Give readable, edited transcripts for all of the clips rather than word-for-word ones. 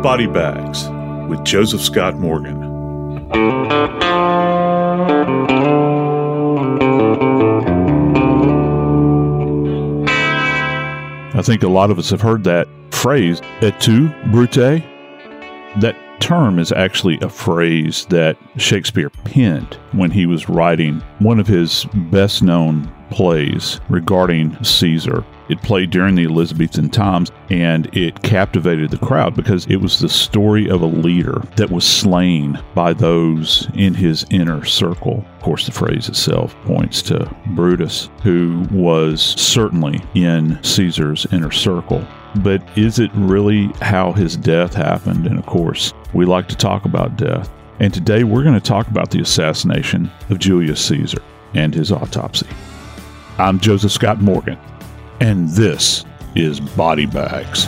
Body Bags with Joseph Scott Morgan. I think a lot of us have heard that phrase, et tu, Brute? That term is actually a phrase that Shakespeare penned when he was writing one of his best-known plays regarding Caesar. It played during the Elizabethan times, and it captivated the crowd because it was the story of a leader that was slain by those in his inner circle. Of course, the phrase itself points to Brutus, who was certainly in Caesar's inner circle. But is it really how his death happened? And of course, we like to talk about death. And today we're going to talk about the assassination of Julius Caesar and his autopsy. I'm Joseph Scott Morgan, and this is Body Bags.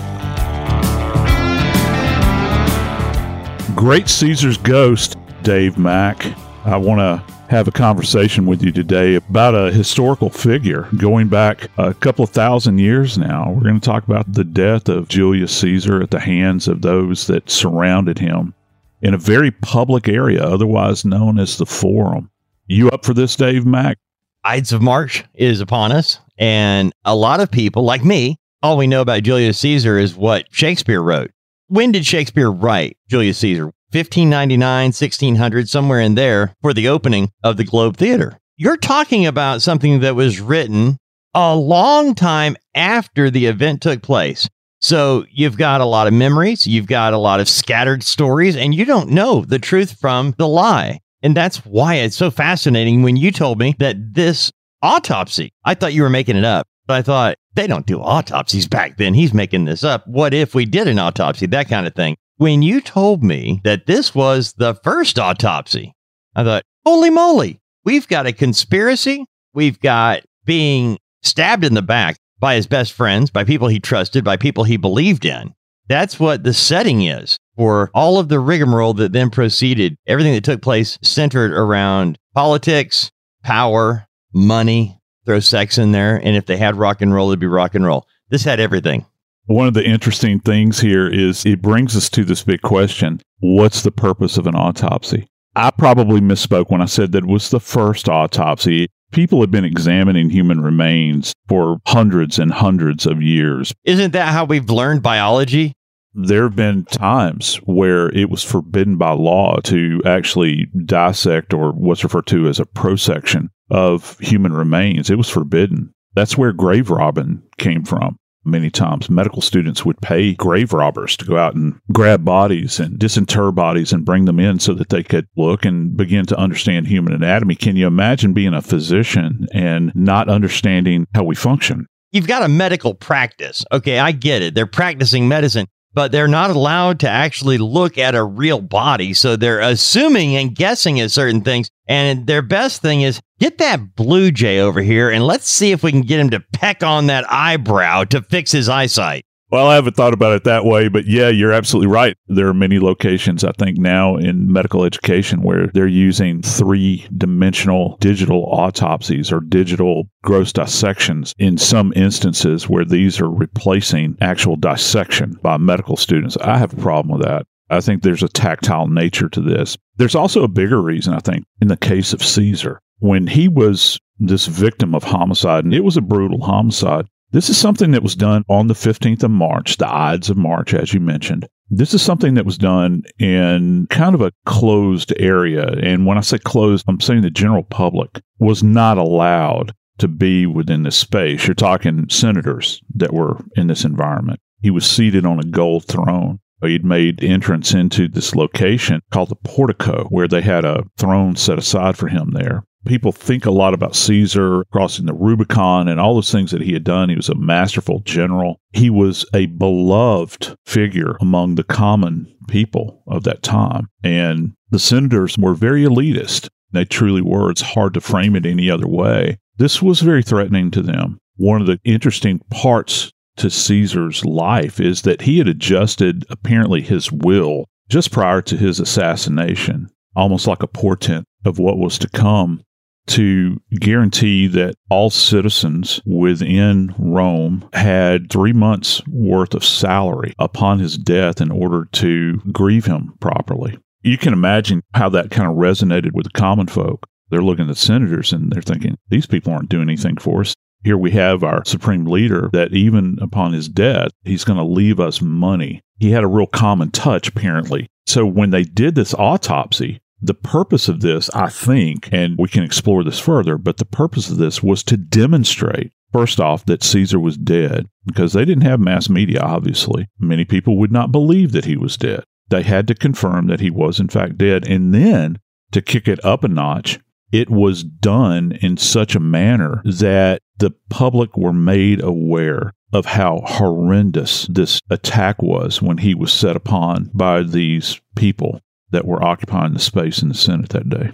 Great Caesar's ghost, Dave Mack. I want to have a conversation with you today about a historical figure going back a couple of thousand years now. We're going to talk about the death of Julius Caesar at the hands of those that surrounded him in a very public area, otherwise known as the Forum. You up for this, Dave Mack? Ides of March is upon us, and a lot of people, like me, all we know about Julius Caesar is what Shakespeare wrote. When did Shakespeare write Julius Caesar? 1599, 1600, somewhere in there, for the opening of the Globe Theater. You're talking about something that was written a long time after the event took place. So you've got a lot of memories, you've got a lot of scattered stories, and you don't know the truth from the lie. And that's why it's so fascinating when you told me that this autopsy, I thought you were making it up, but I thought, they don't do autopsies back then. He's making this up. What if we did an autopsy? That kind of thing. When you told me that this was the first autopsy, I thought, holy moly, we've got a conspiracy. We've got being stabbed in the back by his best friends, by people he trusted, by people he believed in. That's what the setting is for all of the rigmarole that then proceeded. Everything that took place centered around politics, power, money, throw sex in there. And if they had rock and roll, it'd be rock and roll. This had everything. One of the interesting things here is it brings us to this big question. What's the purpose of an autopsy? I probably misspoke when I said that it was the first autopsy. People have been examining human remains for hundreds and hundreds of years. Isn't that how we've learned biology? There have been times where it was forbidden by law to actually dissect, or what's referred to as a prosection, of human remains. It was forbidden. That's where grave robbing came from. Many times medical students would pay grave robbers to go out and grab bodies and disinter bodies and bring them in so that they could look and begin to understand human anatomy. Can you imagine being a physician and not understanding how we function? You've got a medical practice. Okay, I get it. They're practicing medicine, but they're not allowed to actually look at a real body. So they're assuming and guessing at certain things. And their best thing is, get that blue jay over here and let's see if we can get him to peck on that eyebrow to fix his eyesight. Well, I haven't thought about it that way, but yeah, you're absolutely right. There are many locations, I think, now in medical education where they're using three-dimensional digital autopsies or digital gross dissections in some instances where these are replacing actual dissection by medical students. I have a problem with that. I think there's a tactile nature to this. There's also a bigger reason, I think, in the case of Caesar. When he was this victim of homicide, and it was a brutal homicide, this is something that was done on the 15th of March, the Ides of March, as you mentioned. This is something that was done in kind of a closed area. And when I say closed, I'm saying the general public was not allowed to be within this space. You're talking senators that were in this environment. He was seated on a gold throne. He'd made entrance into this location called the Portico, where they had a throne set aside for him there. People think a lot about Caesar crossing the Rubicon and all those things that he had done. He was a masterful general. He was a beloved figure among the common people of that time. And the senators were very elitist. They truly were. It's hard to frame it any other way. This was very threatening to them. One of the interesting parts to Caesar's life is that he had adjusted, apparently, his will just prior to his assassination, almost like a portent of what was to come, to guarantee that all citizens within Rome had 3 months' worth of salary upon his death in order to grieve him properly. You can imagine how that kind of resonated with the common folk. They're looking at the senators and they're thinking, these people aren't doing anything for us. Here we have our supreme leader that even upon his death, he's going to leave us money. He had a real common touch, apparently. So when they did this autopsy, the purpose of this, I think, and we can explore this further, but the purpose of this was to demonstrate, first off, that Caesar was dead, because they didn't have mass media, obviously. Many people would not believe that he was dead. They had to confirm that he was, in fact, dead. And then, to kick it up a notch, it was done in such a manner that the public were made aware of how horrendous this attack was when he was set upon by these people that were occupying the space in the Senate that day.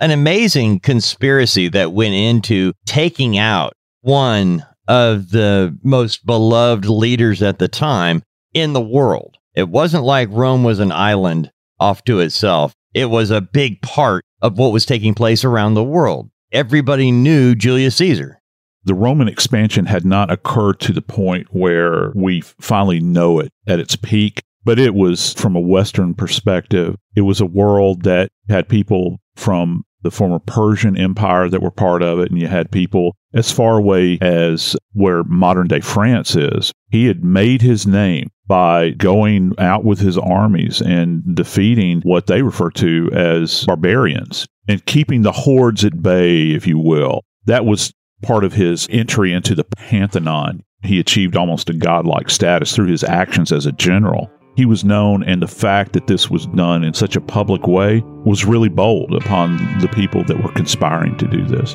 An amazing conspiracy that went into taking out one of the most beloved leaders at the time in the world. It wasn't like Rome was an island off to itself. It was a big part of what was taking place around the world. Everybody knew Julius Caesar. The Roman expansion had not occurred to the point where we finally know it at its peak. But it was, from a Western perspective, it was a world that had people from the former Persian Empire that were part of it, and you had people as far away as where modern-day France is. He had made his name by going out with his armies and defeating what they refer to as barbarians and keeping the hordes at bay, if you will. That was part of his entry into the Pantheon. He achieved almost a godlike status through his actions as a general. He was known, and the fact that this was done in such a public way was really bold upon the people that were conspiring to do this.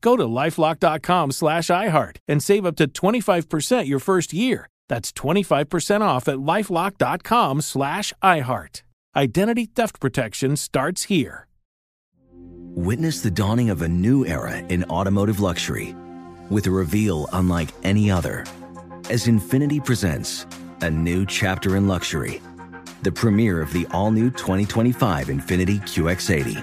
Go to LifeLock.com/iHeart and save up to 25% your first year. That's 25% off at LifeLock.com/iHeart. Identity theft protection starts here. Witness the dawning of a new era in automotive luxury with a reveal unlike any other, as Infiniti presents a new chapter in luxury, the premiere of the all-new 2025 Infiniti QX80.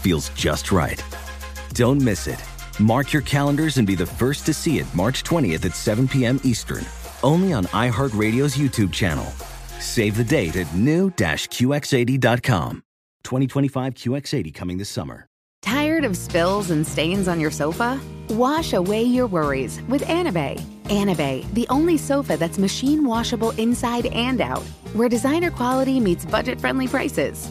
feels just right. Don't miss it. Mark your calendars and be the first to see it March 20th at 7 p.m. Eastern, only on iHeartRadio's YouTube channel. Save the date at new-qx80.com. 2025 QX80 coming this summer. Tired of spills and stains on your sofa? Wash away your worries with Annabay. Annabay, the only sofa that's machine washable inside and out, where designer quality meets budget-friendly prices.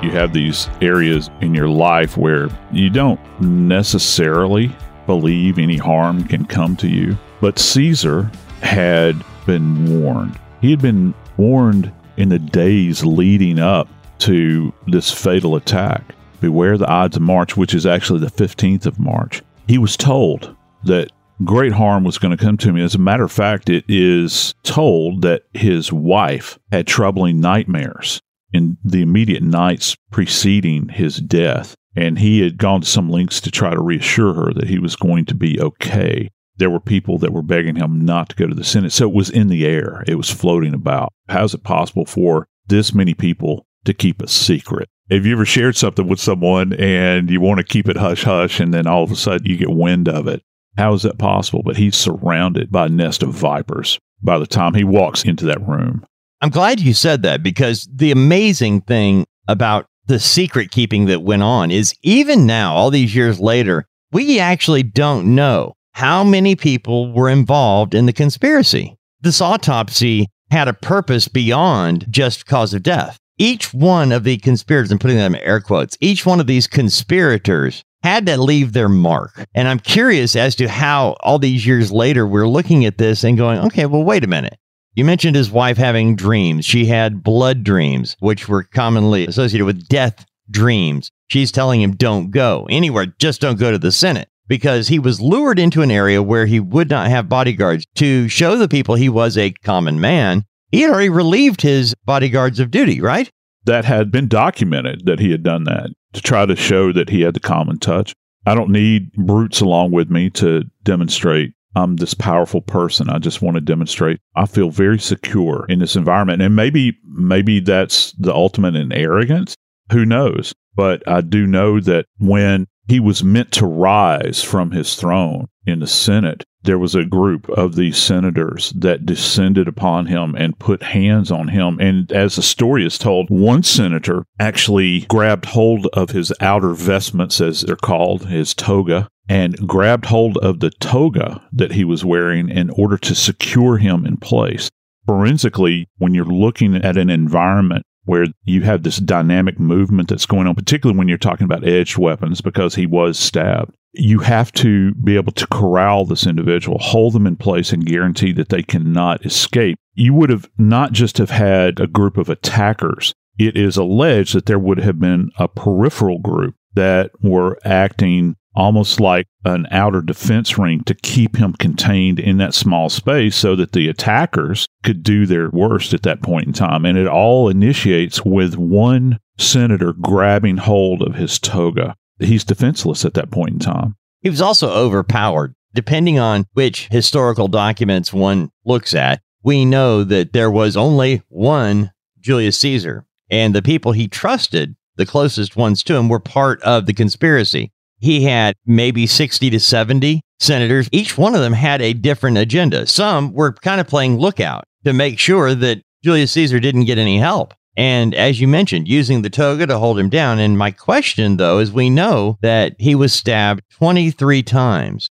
You have these areas in your life where you don't necessarily believe any harm can come to you. But Caesar had been warned. He had been warned in the days leading up to this fatal attack. Beware the Ides of March, which is actually the 15th of March. He was told that great harm was going to come to him. As a matter of fact, it is told that his wife had troubling nightmares in the immediate nights preceding his death, and he had gone to some lengths to try to reassure her that he was going to be okay. There were people that were begging him not to go to the Senate, so it was in the air. It was floating about. How is it possible for this many people to keep a secret? Have you ever shared something with someone and you want to keep it hush-hush, and then all of a sudden you get wind of it? How is that possible? But he's surrounded by a nest of vipers by the time he walks into that room. I'm glad you said that, because the amazing thing about the secret keeping that went on is even now, all these years later, we actually don't know how many people were involved in the conspiracy. This autopsy had a purpose beyond just cause of death. Each one of the conspirators, I'm putting them in air quotes, each one of these conspirators had to leave their mark. And I'm curious as to how all these years later, we're looking at this and going, okay, well, wait a minute. You mentioned his wife having dreams. She had blood dreams, which were commonly associated with death dreams. She's telling him, don't go anywhere. Just don't go to the Senate, because he was lured into an area where he would not have bodyguards to show the people he was a common man. He had already relieved his bodyguards of duty, right? That had been documented that he had done that to try to show that he had the common touch. I don't need brutes along with me to demonstrate I'm this powerful person. I just want to demonstrate I feel very secure in this environment. And maybe that's the ultimate in arrogance. Who knows? But I do know that when he was meant to rise from his throne in the Senate, there was a group of these senators that descended upon him and put hands on him. And as the story is told, one senator actually grabbed hold of his outer vestments, as they're called, his toga, and grabbed hold of the toga that he was wearing in order to secure him in place. Forensically, when you're looking at an environment where you have this dynamic movement that's going on, particularly when you're talking about edged weapons, because he was stabbed, you have to be able to corral this individual, hold them in place, and guarantee that they cannot escape. you would have not just have had a group of attackers. It is alleged that there would have been a peripheral group that were acting almost like an outer defense ring to keep him contained in that small space so that the attackers could do their worst at that point in time. And it all initiates with one senator grabbing hold of his toga. He's defenseless at that point in time. He was also overpowered. Depending on which historical documents one looks at, we know that there was only one Julius Caesar, and the people he trusted, the closest ones to him, were part of the conspiracy. He had maybe 60 to 70 senators. Each one of them had a different agenda. Some were kind of playing lookout to make sure that Julius Caesar didn't get any help. And as you mentioned, using the toga to hold him down. And my question, though, is we know that he was stabbed 23 times.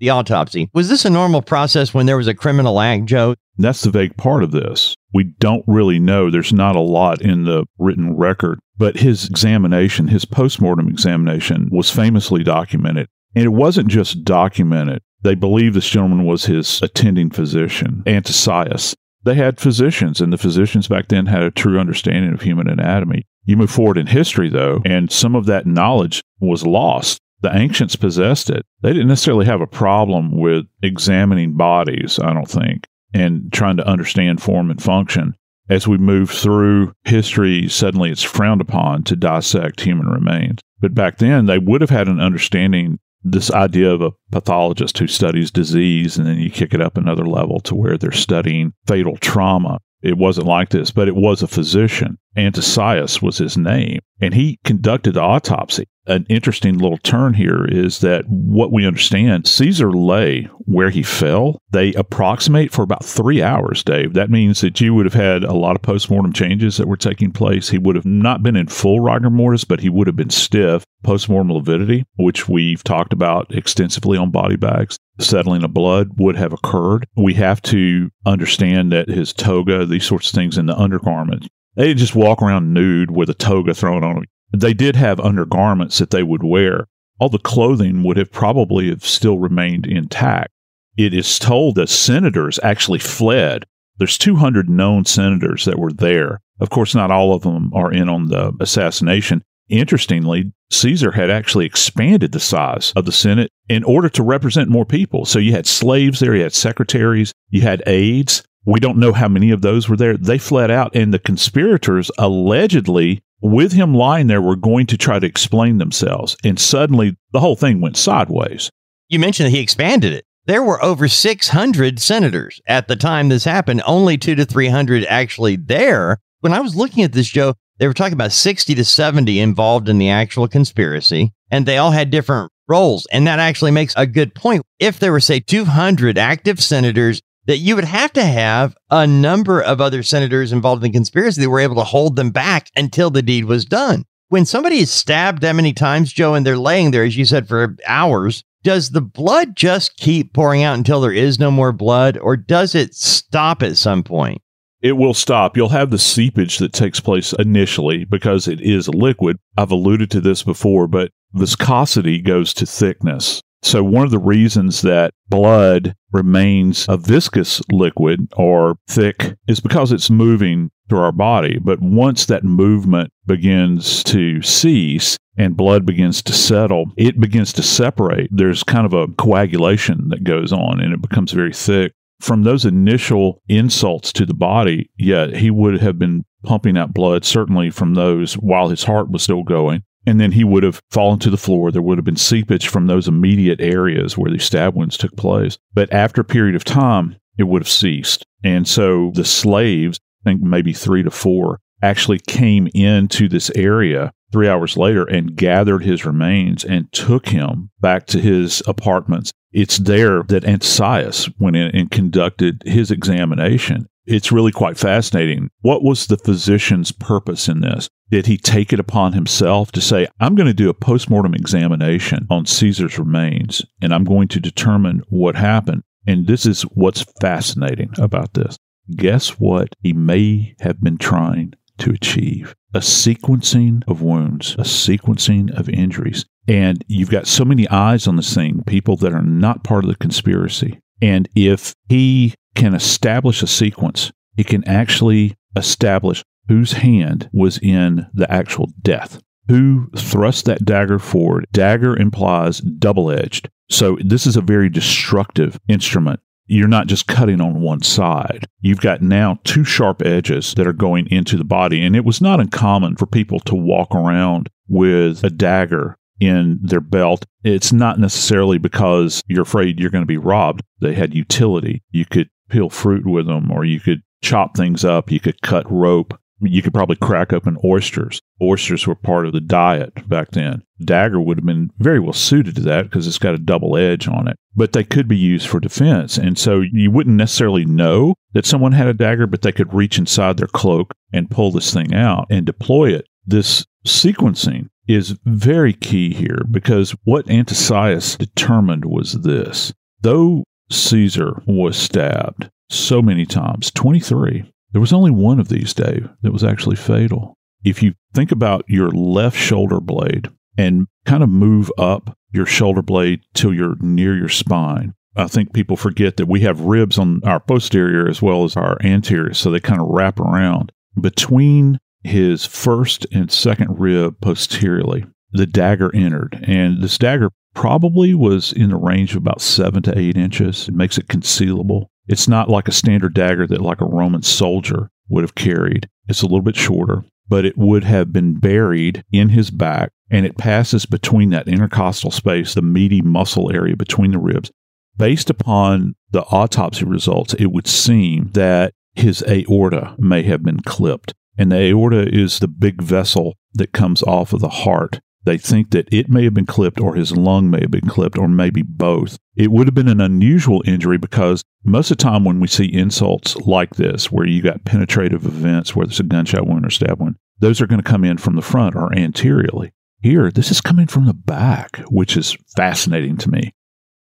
The autopsy. Was this a normal process when there was a criminal act, Joe? That's the vague part of this. We don't really know. There's not a lot in the written record. But his examination, his postmortem examination, was famously documented. And it wasn't just documented. They believe this gentleman was his attending physician, Antistius. They had physicians, and the physicians back then had a true understanding of human anatomy. You move forward in history, though, and some of that knowledge was lost. The ancients possessed it. They didn't necessarily have a problem with examining bodies, I don't think, and trying to understand form and function. As we move through history, suddenly it's frowned upon to dissect human remains. But back then, they would have had an understanding, this idea of a pathologist who studies disease, and then you kick it up another level to where they're studying fatal trauma. It wasn't like this, but it was a physician. Antistius was his name, and he conducted the autopsy. An interesting little turn here is that what we understand, Caesar lay where he fell. They approximate for about 3 hours, Dave. That means that you would have had a lot of postmortem changes that were taking place. He would have not been in full rigor mortis, but he would have been stiff. Postmortem lividity, which we've talked about extensively on Body Bags, settling of blood would have occurred. We have to understand that his toga, these sorts of things in the undergarment, they didn't just walk around nude with a toga thrown on them. They did have undergarments that they would wear. All the clothing would have probably have still remained intact. It is told that senators actually fled. There's 200 known senators that were there. Of course, not all of them are in on the assassination. Interestingly, Caesar had actually expanded the size of the Senate in order to represent more people. So you had slaves there, you had secretaries, you had aides. We don't know how many of those were there. They fled out, and the conspirators allegedly, with him lying there, were going to try to explain themselves. And suddenly, the whole thing went sideways. You mentioned that he expanded it. There were over 600 senators at the time this happened, only 200 to 300 actually there. When I was looking at this, Joe, they were talking about 60 to 70 involved in the actual conspiracy, and they all had different roles. And that actually makes a good point. If there were, say, 200 active senators, that you would have to have a number of other senators involved in the conspiracy that were able to hold them back until the deed was done. When somebody is stabbed that many times, Joe, and they're laying there, as you said, for hours, does the blood just keep pouring out until there is no more blood, or does it stop at some point? It will stop. You'll have the seepage that takes place initially because it is a liquid. I've alluded to this before, but viscosity goes to thickness. So one of the reasons that blood remains a viscous liquid or thick is because it's moving through our body. But once that movement begins to cease and blood begins to settle, it begins to separate. There's kind of a coagulation that goes on, and it becomes very thick. From those initial insults to the body, yeah, he would have been pumping out blood, certainly from those while his heart was still going. And then he would have fallen to the floor. There would have been seepage from those immediate areas where the stab wounds took place. But after a period of time, it would have ceased. And so the slaves, I think maybe 3 to 4, actually came into this area 3 hours later and gathered his remains and took him back to his apartments. It's there that Antistius went in and conducted his examination. It's really quite fascinating. What was the physician's purpose in this? Did he take it upon himself to say, I'm going to do a postmortem examination on Caesar's remains, and I'm going to determine what happened? And this is what's fascinating about this. Guess what he may have been trying to achieve? A sequencing of wounds, a sequencing of injuries. And you've got so many eyes on this thing, people that are not part of the conspiracy. And if he can establish a sequence it can actually establish whose hand was in the actual death. Who thrust that dagger forward? Dagger implies double-edged. So this is a very destructive instrument. You're not just cutting on one side. You've got now two sharp edges that are going into the body. And it was not uncommon for people to walk around with a dagger in their belt. It's not necessarily because you're afraid you're going to be robbed. They had utility. You could peel fruit with them, or you could chop things up. You could cut rope. You could probably crack open oysters. Oysters were part of the diet back then. Dagger would have been very well suited to that because it's got a double edge on it. But they could be used for defense. And so you wouldn't necessarily know that someone had a dagger, but they could reach inside their cloak and pull this thing out and deploy it. This sequencing is very key here, because what Antistius determined was this. Though Caesar was stabbed so many times, 23, there was only one of these, Dave, that was actually fatal. If you think about your left shoulder blade and kind of move up your shoulder blade till you're near your spine, I think people forget that we have ribs on our posterior as well as our anterior, so they kind of wrap around. Between his first and second rib posteriorly, the dagger entered, and this dagger probably was in the range of about 7 to 8 inches. It makes it concealable. It's not like a standard dagger that like a Roman soldier would have carried. It's a little bit shorter, but it would have been buried in his back, and it passes between that intercostal space, the meaty muscle area between the ribs. Based upon the autopsy results, it would seem that his aorta may have been clipped, and the aorta is the big vessel that comes off of the heart. They think that it may have been clipped, or his lung may have been clipped, or maybe both. It would have been an unusual injury, because most of the time when we see insults like this, where you got penetrative events, whether it's a gunshot wound or stab wound, those are going to come in from the front or anteriorly. Here, this is coming from the back, which is fascinating to me.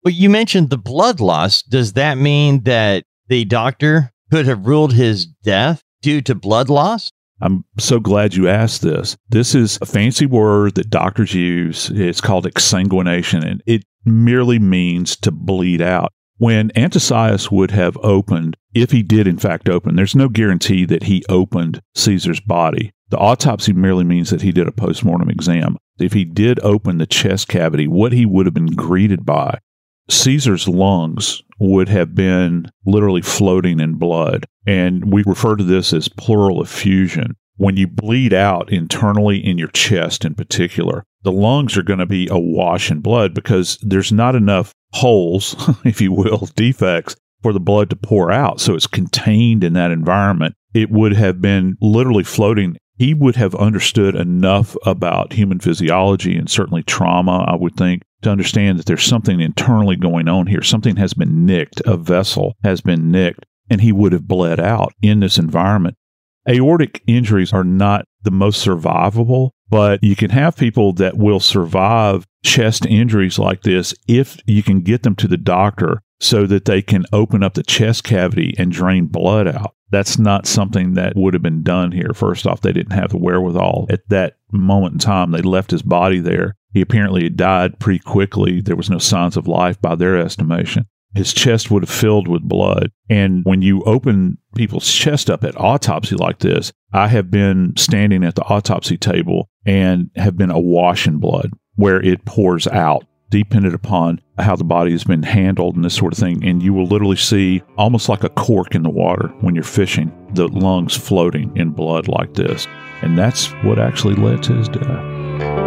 But you mentioned the blood loss. Does that mean that the doctor could have ruled his death due to blood loss? I'm so glad you asked this. This is a fancy word that doctors use. It's called exsanguination, and it merely means to bleed out. When Antistius would have opened, if he did in fact open, there's no guarantee that he opened Caesar's body. The autopsy merely means that he did a postmortem exam. If he did open the chest cavity, what he would have been greeted by, Caesar's lungs would have been literally floating in blood. And we refer to this as pleural effusion. When you bleed out internally in your chest in particular, the lungs are going to be awash in blood because there's not enough holes, if you will, defects, for the blood to pour out. So it's contained in that environment. It would have been literally floating. He would have understood enough about human physiology and certainly trauma, I would think, to understand that there's something internally going on here. Something has been nicked. A vessel has been nicked, and he would have bled out in this environment. Aortic injuries are not the most survivable, but you can have people that will survive chest injuries like this if you can get them to the doctor so that they can open up the chest cavity and drain blood out. That's not something that would have been done here. First off, they didn't have the wherewithal at that moment in time. They left his body there. He apparently had died pretty quickly. There was no signs of life by their estimation. His chest would have filled with blood. And when you open people's chest up at autopsy like this, I have been standing at the autopsy table and have been awash in blood where it pours out, dependent upon how the body has been handled and this sort of thing. And you will literally see almost like a cork in the water when you're fishing, the lungs floating in blood like this. And that's what actually led to his death.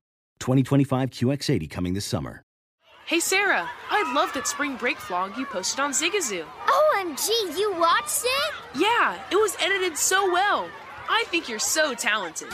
2025 QX80 coming this summer. Hey, Sarah, I loved that spring break vlog you posted on Zigazoo. OMG, you watched it? Yeah, it was edited so well. I think you're so talented.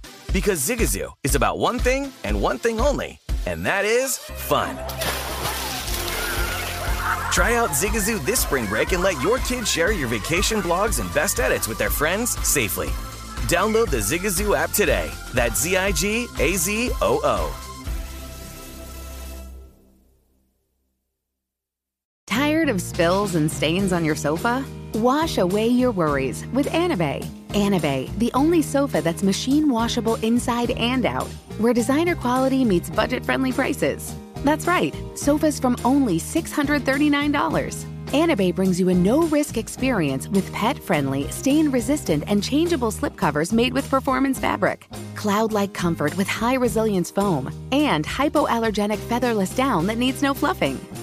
Because Zigazoo is about one thing and one thing only, and that is fun. Try out Zigazoo this spring break and let your kids share your vacation blogs and best edits with their friends safely. Download the Zigazoo app today. That's Zigazoo. Tired of spills and stains on your sofa? Wash away your worries with Annabay. Annabay, the only sofa that's machine washable inside and out, where designer quality meets budget-friendly prices. That's right, sofas from only $639. Annabay brings you a no-risk experience with pet-friendly, stain-resistant, and changeable slipcovers made with performance fabric, cloud-like comfort with high-resilience foam, and hypoallergenic featherless down that needs no fluffing.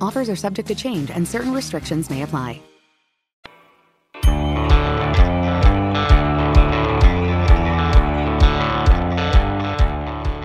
Offers are subject to change and certain restrictions may apply.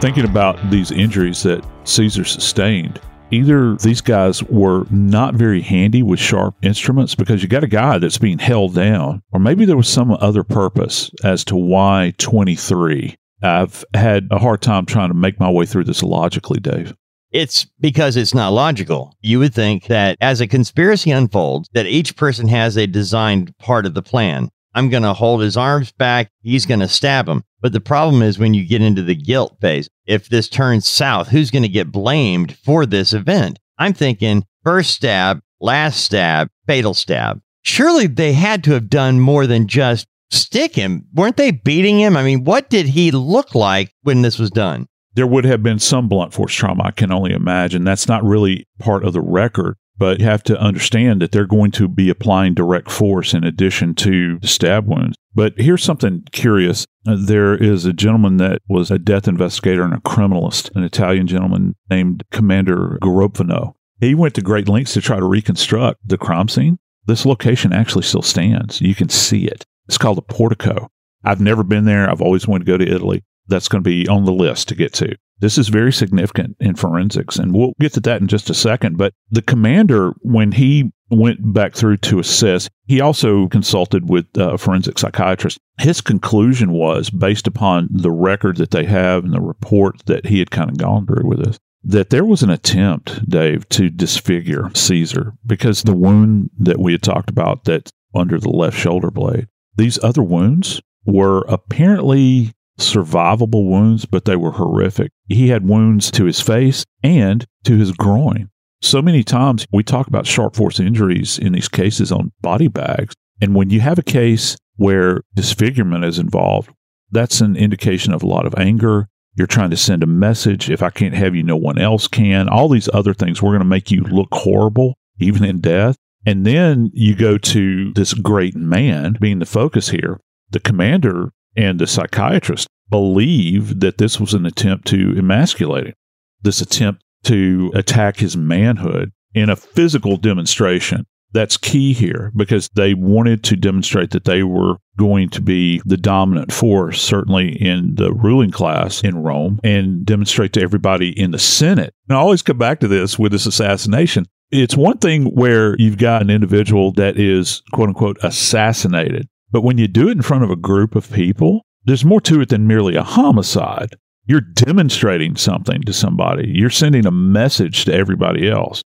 Thinking about these injuries that Caesar sustained, either these guys were not very handy with sharp instruments because you got a guy that's being held down, or maybe there was some other purpose as to why 23. I've had a hard time trying to make my way through this logically, Dave. It's because it's not logical. You would think that as a conspiracy unfolds, that each person has a designed part of the plan. I'm going to hold his arms back. He's going to stab him. But the problem is when you get into the guilt phase, if this turns south, who's going to get blamed for this event? I'm thinking first stab, last stab, fatal stab. Surely they had to have done more than just stick him. Weren't they beating him? I mean, what did he look like when this was done? There would have been some blunt force trauma, I can only imagine. That's not really part of the record, but you have to understand that they're going to be applying direct force in addition to stab wounds. But here's something curious. There is a gentleman that was a death investigator and a criminalist, an Italian gentleman named Commander Garofano. He went to great lengths to try to reconstruct the crime scene. This location actually still stands. You can see it. It's called the Portico. I've never been there. I've always wanted to go to Italy. That's going to be on the list to get to. This is very significant in forensics, and we'll get to that in just a second. But the commander, when he went back through to assess, he also consulted with a forensic psychiatrist. His conclusion was, based upon the record that they have and the report that he had kind of gone through with us, that there was an attempt, Dave, to disfigure Caesar because the wound that we had talked about that's under the left shoulder blade, these other wounds were apparently survivable wounds, but they were horrific. He had wounds to his face and to his groin. So many times we talk about sharp force injuries in these cases on body bags. And when you have a case where disfigurement is involved, that's an indication of a lot of anger. You're trying to send a message. If I can't have you, no one else can. All these other things. We're going to make you look horrible, even in death. And then you go to this great man being the focus here. The commander and the psychiatrist believed that this was an attempt to emasculate him, this attempt to attack his manhood in a physical demonstration. That's key here because they wanted to demonstrate that they were going to be the dominant force, certainly in the ruling class in Rome, and demonstrate to everybody in the Senate. And I always come back to this with this assassination. It's one thing where you've got an individual that is, quote unquote, assassinated. But when you do it in front of a group of people, there's more to it than merely a homicide. You're demonstrating something to somebody. You're sending a message to everybody else.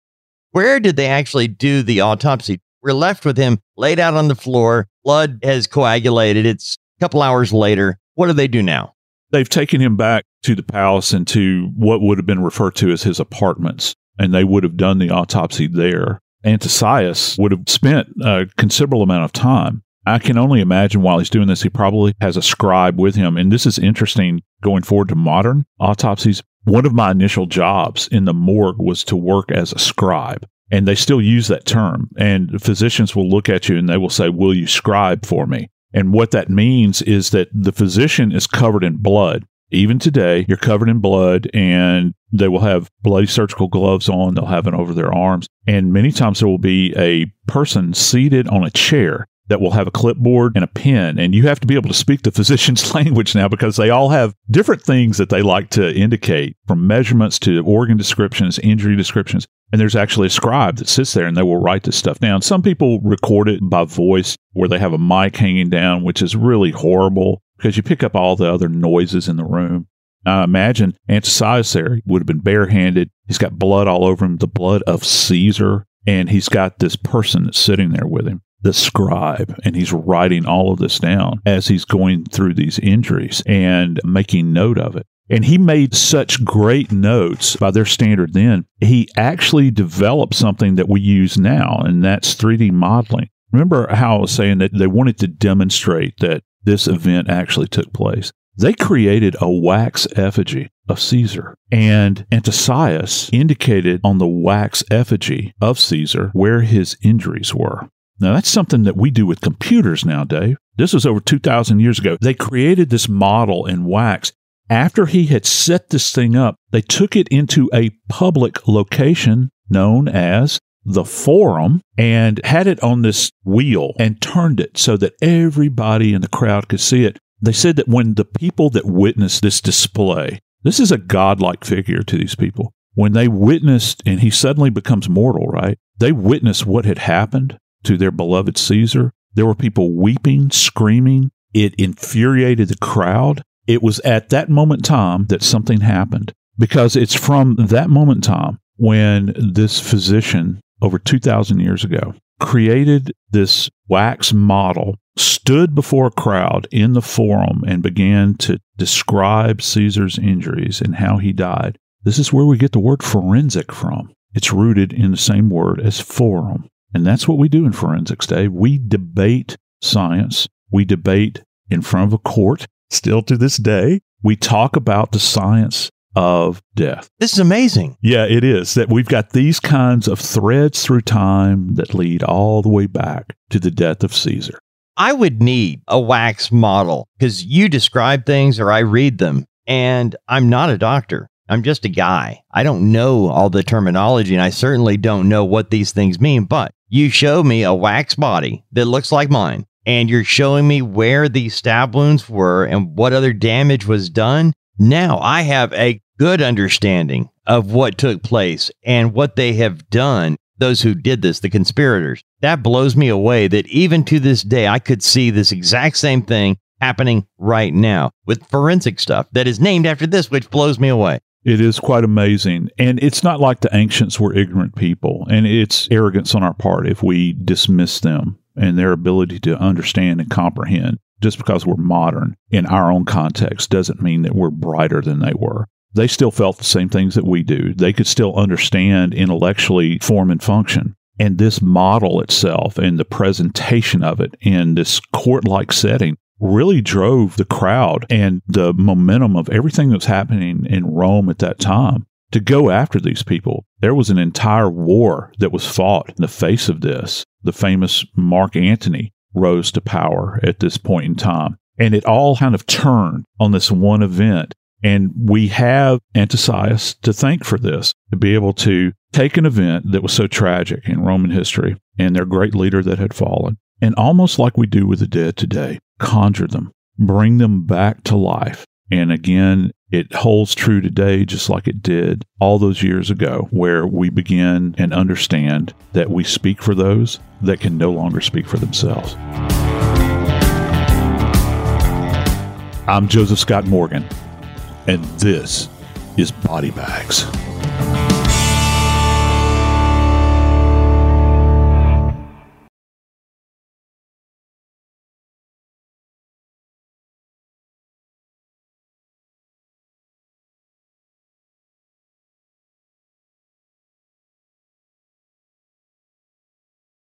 Where did they actually do the autopsy? We're left with him laid out on the floor. Blood has coagulated. It's a couple hours later. What do they do now? They've taken him back to the palace and to what would have been referred to as his apartments, and they would have done the autopsy there. Antistius would have spent a considerable amount of time. I can only imagine while he's doing this, he probably has a scribe with him. And this is interesting going forward to modern autopsies. One of my initial jobs in the morgue was to work as a scribe. And they still use that term. And physicians will look at you and they will say, will you scribe for me? And what that means is that the physician is covered in blood. Even today, you're covered in blood, and they will have bloody surgical gloves on. They'll have it over their arms. And many times there will be a person seated on a chair that will have a clipboard and a pen. And you have to be able to speak the physician's language now because they all have different things that they like to indicate, from measurements to organ descriptions, injury descriptions. And there's actually a scribe that sits there and they will write this stuff down. Some people record it by voice where they have a mic hanging down, which is really horrible because you pick up all the other noises in the room. I imagine Antistius there would have been barehanded. He's got blood all over him, the blood of Caesar. And he's got this person that's sitting there with him, the scribe, and he's writing all of this down as he's going through these injuries and making note of it. And he made such great notes by their standard then, he actually developed something that we use now, and that's 3D modeling. Remember how I was saying that they wanted to demonstrate that this event actually took place? They created a wax effigy of Caesar, and Antistius indicated on the wax effigy of Caesar where his injuries were. Now, that's something that we do with computers now, Dave. This was over 2,000 years ago. They created this model in wax. After he had set this thing up, they took it into a public location known as the Forum and had it on this wheel and turned it so that everybody in the crowd could see it. They said that when the people that witnessed this display, this is a godlike figure to these people, when they witnessed, and he suddenly becomes mortal, right? They witnessed what had happened to their beloved Caesar. There were people weeping, screaming. It infuriated the crowd. It was at that moment in time that something happened, because it's from that moment in time when this physician over 2,000 years ago created this wax model, stood before a crowd in the Forum, and began to describe Caesar's injuries and how he died. This is where we get the word forensic from. It's rooted in the same word as forum. And that's what we do in forensics, Dave. We debate science. We debate in front of a court. Still to this day, we talk about the science of death. This is amazing. Yeah, it is. That we've got these kinds of threads through time that lead all the way back to the death of Caesar. I would need a wax model because you describe things or I read them. And I'm not a doctor. I'm just a guy. I don't know all the terminology, and I certainly don't know what these things mean, but you show me a wax body that looks like mine, and you're showing me where these stab wounds were and what other damage was done. Now I have a good understanding of what took place and what they have done, those who did this, the conspirators. That blows me away that even to this day, I could see this exact same thing happening right now with forensic stuff that is named after this, which blows me away. It is quite amazing. And it's not like the ancients were ignorant people. And it's arrogance on our part if we dismiss them and their ability to understand and comprehend. Just because we're modern in our own context doesn't mean that we're brighter than they were. They still felt the same things that we do. They could still understand intellectually form and function. And this model itself and the presentation of it in this court-like setting really drove the crowd and the momentum of everything that was happening in Rome at that time to go after these people. There was an entire war that was fought in the face of this. The famous Mark Antony rose to power at this point in time. And it all kind of turned on this one event. And we have Antistius to thank for this, to be able to take an event that was so tragic in Roman history and their great leader that had fallen, and almost like we do with the dead today, conjure them, bring them back to life. And again, it holds true today just like it did all those years ago, where we begin and understand that we speak for those that can no longer speak for themselves. I'm Joseph Scott Morgan, and this is Body Bags.